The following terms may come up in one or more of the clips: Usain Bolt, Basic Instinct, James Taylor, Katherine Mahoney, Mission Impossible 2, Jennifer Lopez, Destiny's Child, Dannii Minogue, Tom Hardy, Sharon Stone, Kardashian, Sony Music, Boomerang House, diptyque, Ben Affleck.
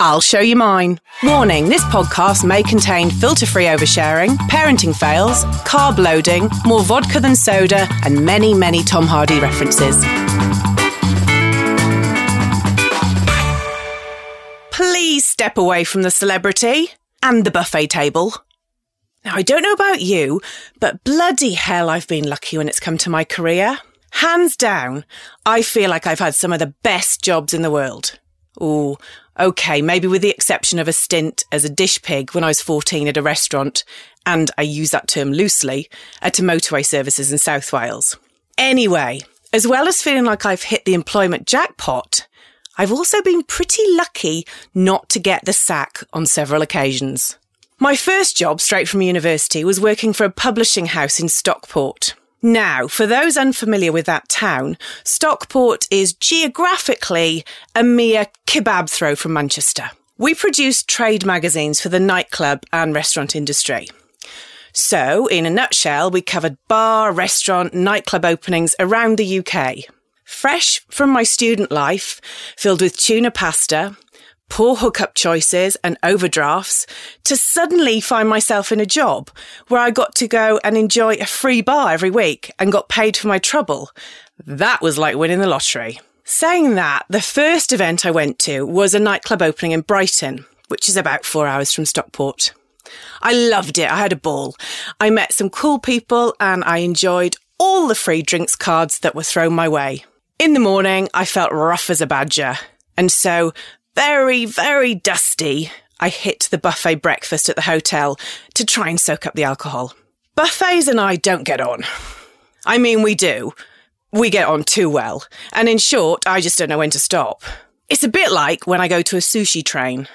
I'll show you mine. Warning, this podcast may contain filter-free oversharing, parenting fails, carb loading, more vodka than soda, and many, many Tom Hardy references. Please step away from the celebrity and the buffet table. Now, I don't know about you, but bloody hell, I've been lucky when it's come to my career. Hands down, I feel like I've had some of the best jobs in the world. Ooh, okay, maybe with the exception of a stint as a dish pig when I was 14 at a restaurant, and I use that term loosely, at a motorway services in South Wales. Anyway, as well as feeling like I've hit the employment jackpot, I've also been pretty lucky not to get the sack on several occasions. My first job straight from university was working for a publishing house in Stockport. Now, for those unfamiliar with that town, Stockport is geographically a mere kebab throw from Manchester. We produced trade magazines for the nightclub and restaurant industry. So, in a nutshell, we covered bar, restaurant, nightclub openings around the UK. Fresh from my student life, filled with tuna pasta, poor hookup choices and overdrafts, to suddenly find myself in a job where I got to go and enjoy a free bar every week and got paid for my trouble. That was like winning the lottery. Saying that, the first event I went to was a nightclub opening in Brighton, which is about 4 hours from Stockport. I loved it. I had a ball. I met some cool people and I enjoyed all the free drinks cards that were thrown my way. In the morning, I felt rough as a badger. And so, very, very dusty, I hit the buffet breakfast at the hotel to try and soak up the alcohol. Buffets and I don't get on. I mean, we do. We get on too well. And in short, I just don't know when to stop. It's a bit like when I go to a sushi train.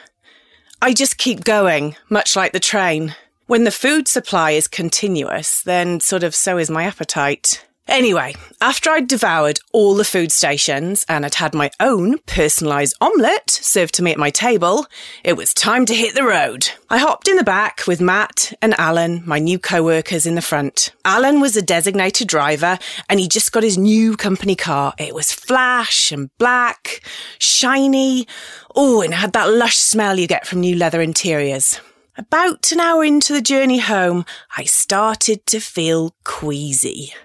I just keep going, much like the train. When the food supply is continuous, then sort of so is my appetite. Anyway, after I'd devoured all the food stations and had had my own personalised omelette served to me at my table, it was time to hit the road. I hopped in the back with Matt and Alan, my new co-workers, in the front. Alan was a designated driver and he just got his new company car. It was flash and black, shiny, and it had that lush smell you get from new leather interiors. About an hour into the journey home, I started to feel queasy.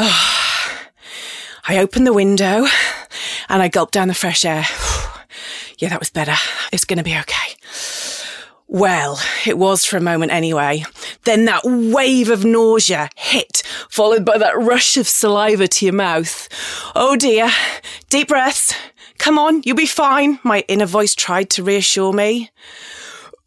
I opened the window and I gulped down the fresh air. Yeah, that was better. It's going to be okay. Well, it was for a moment anyway. Then that wave of nausea hit, followed by that rush of saliva to your mouth. Oh dear. Deep breaths. Come on, you'll be fine. My inner voice tried to reassure me.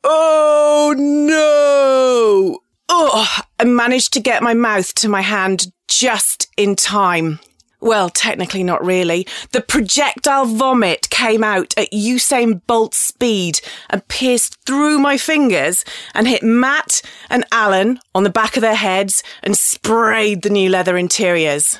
Oh no. I managed to get my mouth to my hand just in time. Well, technically not really. The projectile vomit came out at Usain Bolt speed and pierced through my fingers and hit Matt and Alan on the back of their heads and sprayed the new leather interiors.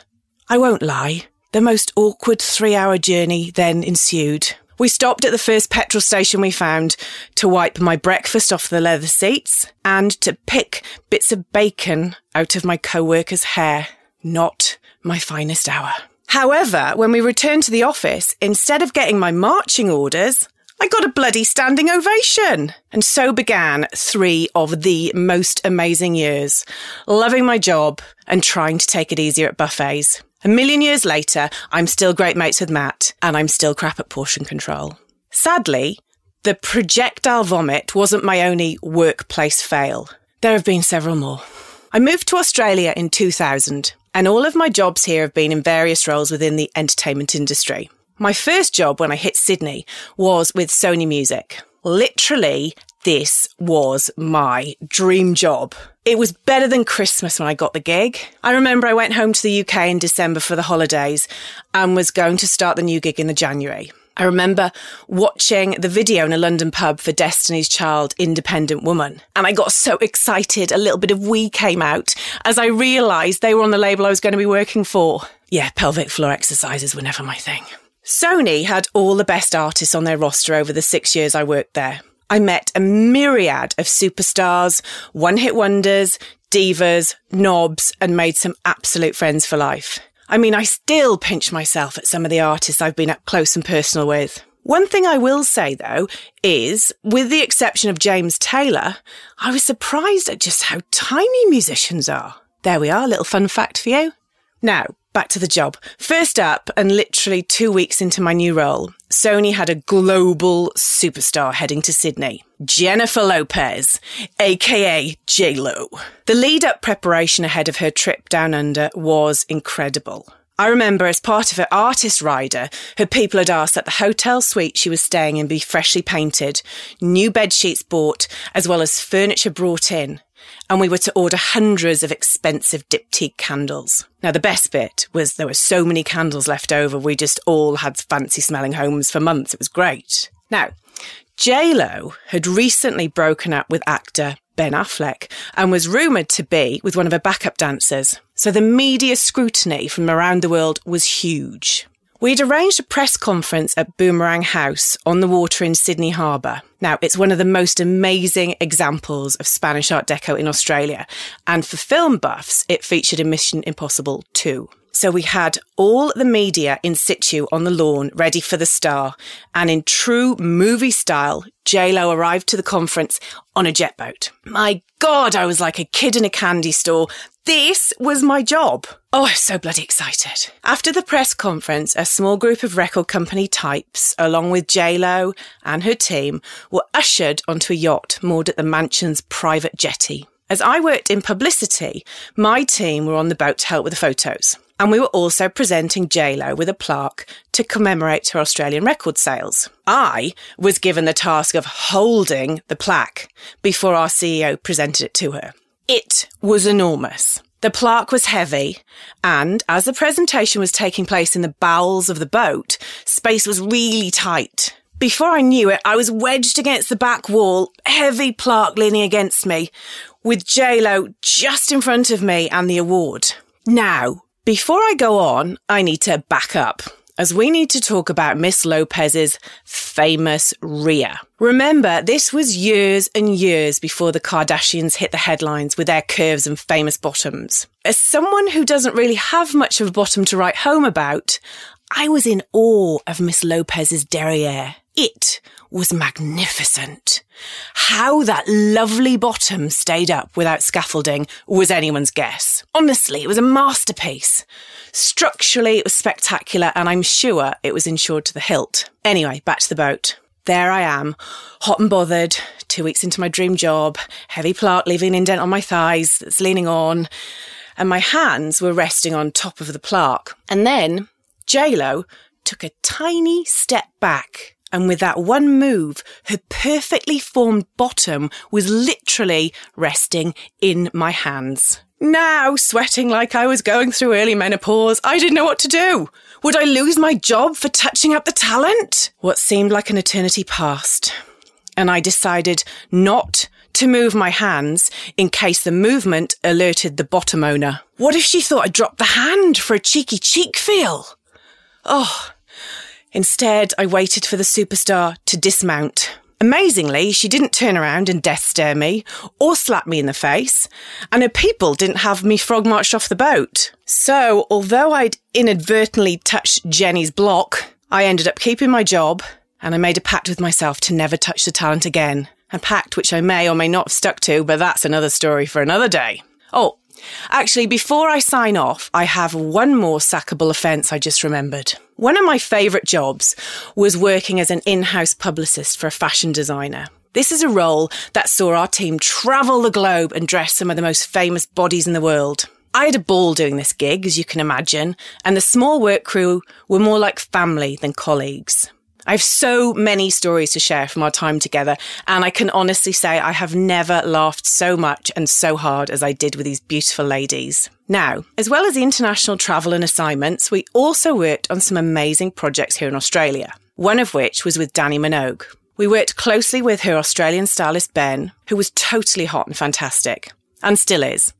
I won't lie, the most awkward 3-hour journey then ensued. We stopped at the first petrol station we found to wipe my breakfast off the leather seats and to pick bits of bacon out of my co-worker's hair. Not my finest hour. However, when we returned to the office, instead of getting my marching orders, I got a bloody standing ovation. And so began 3 of the most amazing years, loving my job and trying to take it easier at buffets. A million years later, I'm still great mates with Matt, and I'm still crap at portion control. Sadly, the projectile vomit wasn't my only workplace fail. There have been several more. I moved to Australia in 2000, and all of my jobs here have been in various roles within the entertainment industry. My first job when I hit Sydney was with Sony Music. Literally, this was my dream job. It was better than Christmas when I got the gig. I remember I went home to the UK in December for the holidays and was going to start the new gig in January. I remember watching the video in a London pub for Destiny's Child, Independent Woman. And I got so excited, a little bit of wee came out as I realised they were on the label I was going to be working for. Yeah, pelvic floor exercises were never my thing. Sony had all the best artists on their roster over the 6 years I worked there. I met a myriad of superstars, one-hit wonders, divas, knobs, and made some absolute friends for life. I mean, I still pinch myself at some of the artists I've been up close and personal with. One thing I will say, though, is, with the exception of James Taylor, I was surprised at just how tiny musicians are. There we are, little fun fact for you. Now, back to the job. First up, and literally 2 weeks into my new role, Sony had a global superstar heading to Sydney. Jennifer Lopez, aka J-Lo. The lead-up preparation ahead of her trip down under was incredible. I remember as part of her artist rider, her people had asked that the hotel suite she was staying in be freshly painted, new bed sheets bought, as well as furniture brought in. And we were to order hundreds of expensive diptyque candles. Now, the best bit was there were so many candles left over, we just all had fancy-smelling homes for months. It was great. Now, J-Lo had recently broken up with actor Ben Affleck and was rumoured to be with one of her backup dancers. So the media scrutiny from around the world was huge. We'd arranged a press conference at Boomerang House on the water in Sydney Harbour. Now, it's one of the most amazing examples of Spanish Art Deco in Australia. And for film buffs, it featured in Mission Impossible 2. So we had all the media in situ on the lawn ready for the star. And in true movie style, J-Lo arrived to the conference on a jet boat. My God, I was like a kid in a candy store. This was my job. Oh, I'm so bloody excited. After the press conference, a small group of record company types, along with J-Lo and her team, were ushered onto a yacht moored at the mansion's private jetty. As I worked in publicity, my team were on the boat to help with the photos. And we were also presenting J-Lo with a plaque to commemorate her Australian record sales. I was given the task of holding the plaque before our CEO presented it to her. It was enormous. The plaque was heavy, and as the presentation was taking place in the bowels of the boat, space was really tight. Before I knew it, I was wedged against the back wall, heavy plaque leaning against me, with J-Lo just in front of me and the award. Now, before I go on, I need to back up, as we need to talk about Miss Lopez's famous Rhea. Remember, this was years and years before the Kardashians hit the headlines with their curves and famous bottoms. As someone who doesn't really have much of a bottom to write home about, I was in awe of Miss Lopez's derriere. It was magnificent. How that lovely bottom stayed up without scaffolding was anyone's guess. Honestly, it was a masterpiece. Structurally, it was spectacular, and I'm sure it was insured to the hilt. Anyway, back to the boat. There I am, hot and bothered, 2 weeks into my dream job, heavy plaque leaving an indent on my thighs that's leaning on, and my hands were resting on top of the plaque. And then J-Lo took a tiny step back. And with that one move, her perfectly formed bottom was literally resting in my hands. Now, sweating like I was going through early menopause, I didn't know what to do. Would I lose my job for touching up the talent? What seemed like an eternity passed, and I decided not to move my hands in case the movement alerted the bottom owner. What if she thought I dropped the hand for a cheeky cheek feel? Oh... Instead, I waited for the superstar to dismount. Amazingly, she didn't turn around and death stare me or slap me in the face, and her people didn't have me frog marched off the boat. So, although I'd inadvertently touched Jenny's block, I ended up keeping my job, and I made a pact with myself to never touch the talent again. A pact which I may or may not have stuck to, but that's another story for another day. Oh, actually, before I sign off, I have one more sackable offence I just remembered. One of my favourite jobs was working as an in-house publicist for a fashion designer. This is a role that saw our team travel the globe and dress some of the most famous bodies in the world. I had a ball doing this gig, as you can imagine, and the small work crew were more like family than colleagues. I have so many stories to share from our time together, and I can honestly say I have never laughed so much and so hard as I did with these beautiful ladies. Now, as well as the international travel and assignments, we also worked on some amazing projects here in Australia. one of which was with Dannii Minogue. We worked closely with her Australian stylist Ben, who was totally hot and fantastic, and still is.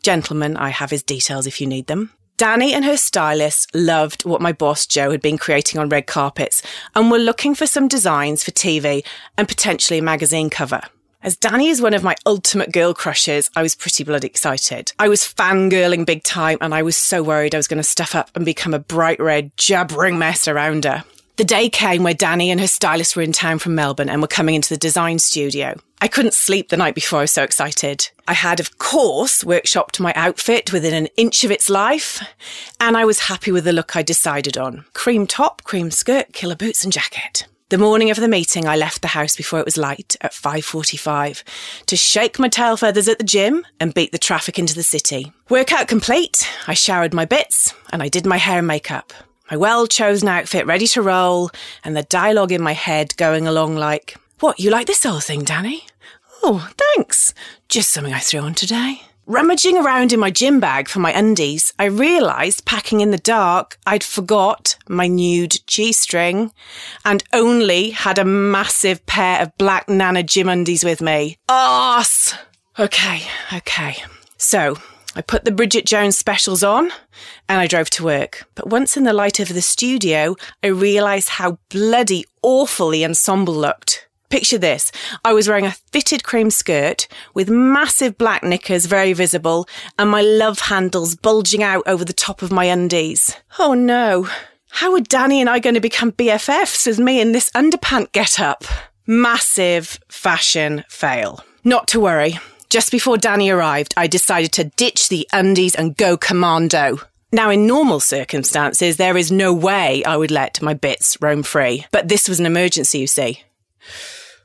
Gentlemen, I have his details if you need them. Dannii and her stylist loved what my boss Joe had been creating on red carpets and were looking for some designs for TV and potentially a magazine cover. As Dannii is one of my ultimate girl crushes, I was pretty bloody excited. I was fangirling big time and I was so worried I was going to stuff up and become a bright red jabbering mess around her. The day came where Dannii and her stylist were in town from Melbourne and were coming into the design studio. I couldn't sleep the night before, I was so excited. I had, of course, workshopped my outfit within an inch of its life and I was happy with the look I decided on. Cream top, cream skirt, killer boots and jacket. The morning of the meeting, I left the house before it was light at 5:45 to shake my tail feathers at the gym and beat the traffic into the city. Workout complete, I showered my bits and I did my hair and makeup. My well-chosen outfit ready to roll and the dialogue in my head going along like, "What, you like this whole thing, Dannii? Oh, thanks. Just something I threw on today." Rummaging around in my gym bag for my undies, I realised, packing in the dark, I'd forgot my nude G-string and only had a massive pair of black Nana gym undies with me. Arse! Okay. So, I put the Bridget Jones specials on and I drove to work. But once in the light of the studio, I realised how bloody awful the ensemble looked. Picture this. I was wearing a fitted cream skirt with massive black knickers, very visible, and my love handles bulging out over the top of my undies. Oh no. How are Dannii and I going to become BFFs with me in this underpant get-up? Massive fashion fail. Not to worry. Just before Dannii arrived, I decided to ditch the undies and go commando. Now, in normal circumstances, there is no way I would let my bits roam free. But this was an emergency, you see.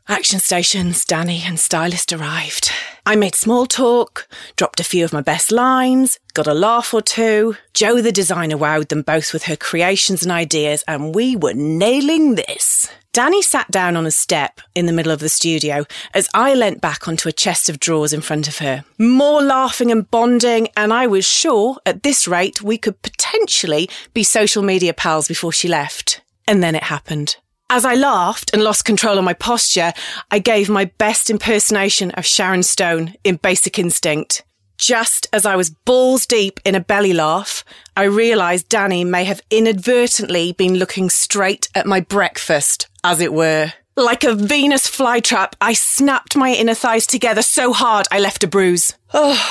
Action stations, Dannii and stylist arrived. I made small talk, dropped a few of my best lines, got a laugh or two. Jo the designer wowed them both with her creations and ideas, and we were nailing this. Dannii sat down on a step in the middle of the studio as I leant back onto a chest of drawers in front of her. More laughing and bonding, and I was sure at this rate we could potentially be social media pals before she left. And then it happened. As I laughed and lost control of my posture, I gave my best impersonation of Sharon Stone in Basic Instinct. Just as I was balls deep in a belly laugh, I realised Dannii may have inadvertently been looking straight at my breakfast, as it were. Like a Venus flytrap, I snapped my inner thighs together so hard I left a bruise. Oh,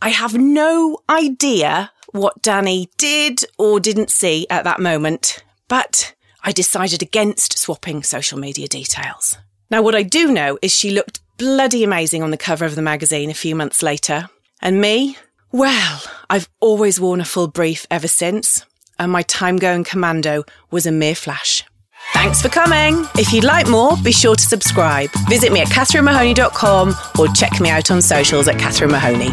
I have no idea what Dannii did or didn't see at that moment, but I decided against swapping social media details. Now, what I do know is she looked bloody amazing on the cover of the magazine a few months later. And me? Well, I've always worn a full brief ever since, and my time going commando was a mere flash. Thanks for coming. If you'd like more, be sure to subscribe. Visit me at katherinemahoney.com or check me out on socials at Katherine Mahoney.